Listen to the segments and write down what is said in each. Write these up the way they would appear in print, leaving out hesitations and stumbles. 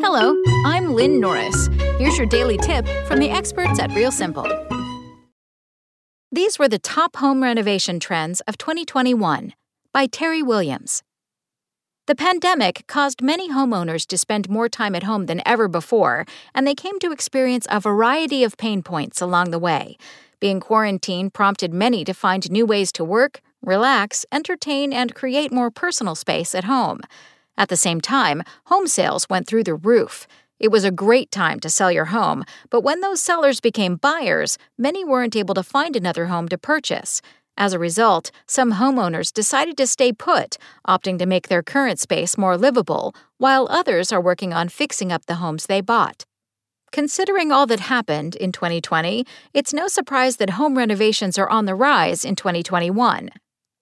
Hello, I'm Lynn Norris. Here's your daily tip from the experts at Real Simple. These were the top home renovation trends of 2021 by Terry Williams. The pandemic caused many homeowners to spend more time at home than ever before, and they came to experience a variety of pain points along the way. Being quarantined prompted many to find new ways to work, relax, entertain, and create more personal space at home. At the same time, home sales went through the roof. It was a great time to sell your home, but when those sellers became buyers, many weren't able to find another home to purchase. As a result, some homeowners decided to stay put, opting to make their current space more livable, while others are working on fixing up the homes they bought. Considering all that happened in 2020, it's no surprise that home renovations are on the rise in 2021.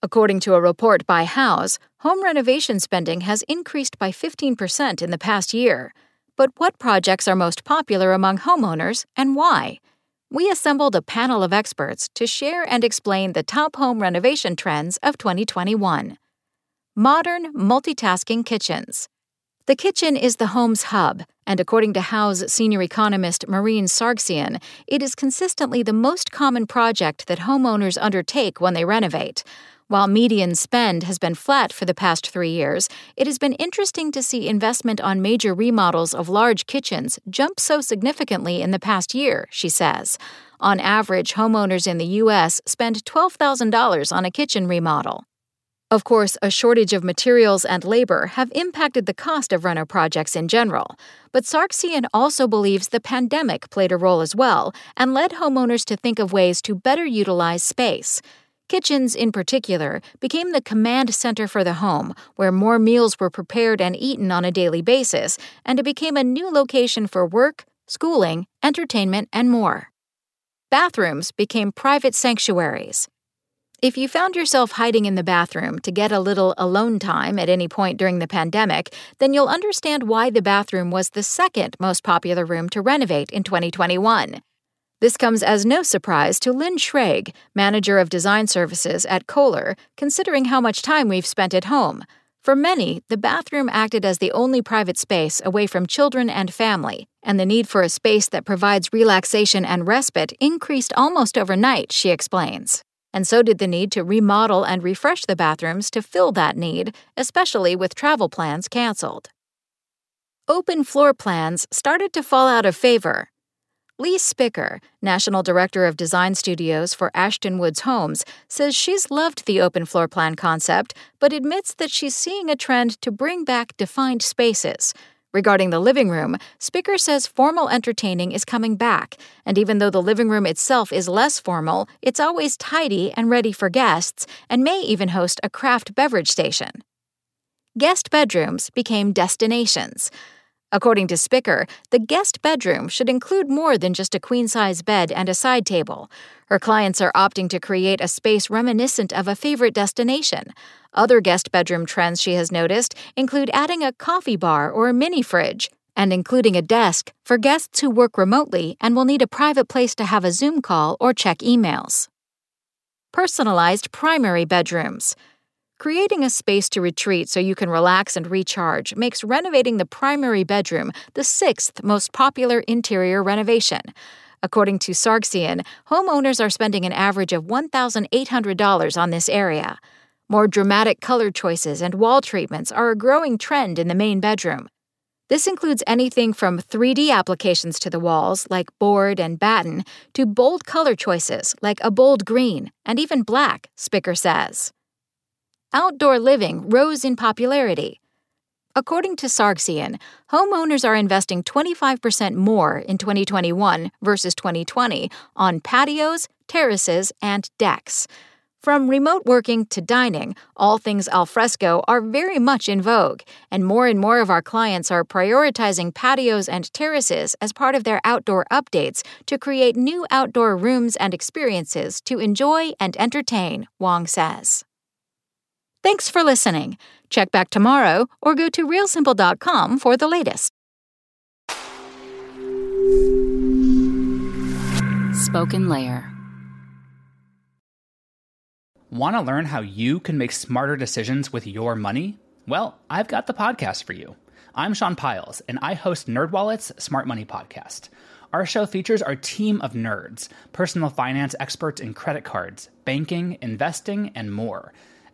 According to a report by Houzz, home renovation spending has increased by 15% in the past year. But what projects are most popular among homeowners and why? We assembled a panel of experts to share and explain the top home renovation trends of 2021. Modern multitasking kitchens. The kitchen is the home's hub, and according to Houzz senior economist Maureen Sargsian, it is consistently the most common project that homeowners undertake when they renovate. While median spend has been flat for the past 3 years, it has been interesting to see investment on major remodels of large kitchens jump so significantly in the past year, she says. On average, homeowners in the U.S. spend $12,000 on a kitchen remodel. Of course, a shortage of materials and labor have impacted the cost of reno projects in general, but Sargsian also believes the pandemic played a role as well and led homeowners to think of ways to better utilize space. Kitchens, in particular, became the command center for the home, where more meals were prepared and eaten on a daily basis, and it became a new location for work, schooling, entertainment, and more. Bathrooms became private sanctuaries. If you found yourself hiding in the bathroom to get a little alone time at any point during the pandemic, then you'll understand why the bathroom was the second most popular room to renovate in 2021. This comes as no surprise to Lynn Schrag, manager of design services at Kohler, considering how much time we've spent at home. For many, the bathroom acted as the only private space away from children and family, and the need for a space that provides relaxation and respite increased almost overnight, she explains. And so did the need to remodel and refresh the bathrooms to fill that need, especially with travel plans canceled. Open floor plans started to fall out of favor. Lee Spiker, National Director of Design Studios for Ashton Woods Homes, says she's loved the open floor plan concept, but admits that she's seeing a trend to bring back defined spaces. Regarding the living room, Spiker says formal entertaining is coming back, and even though the living room itself is less formal, it's always tidy and ready for guests, and may even host a craft beverage station. Guest bedrooms became destinations. According to Spiker, the guest bedroom should include more than just a queen-size bed and a side table. Her clients are opting to create a space reminiscent of a favorite destination. Other guest bedroom trends she has noticed include adding a coffee bar or a mini-fridge, and including a desk for guests who work remotely and will need a private place to have a Zoom call or check emails. Personalized primary bedrooms. Creating a space to retreat so you can relax and recharge makes renovating the primary bedroom the sixth most popular interior renovation. According to Sargsian, homeowners are spending an average of $1,800 on this area. More dramatic color choices and wall treatments are a growing trend in the main bedroom. This includes anything from 3D applications to the walls, like board and batten, to bold color choices, like a bold green, and even black, Spiker says. Outdoor living rose in popularity. According to Sargsian, homeowners are investing 25% more in 2021 versus 2020 on patios, terraces, and decks. From remote working to dining, all things alfresco are very much in vogue, and more of our clients are prioritizing patios and terraces as part of their outdoor updates to create new outdoor rooms and experiences to enjoy and entertain, Wong says. Thanks for listening. Check back tomorrow or go to realsimple.com for the latest. Spoken Layer. Want to learn how you can make smarter decisions with your money? Well, I've got the podcast for you. I'm Sean Piles, and I host NerdWallet's Smart Money Podcast. Our show features our team of nerds, personal finance experts in credit cards, banking, investing, and more.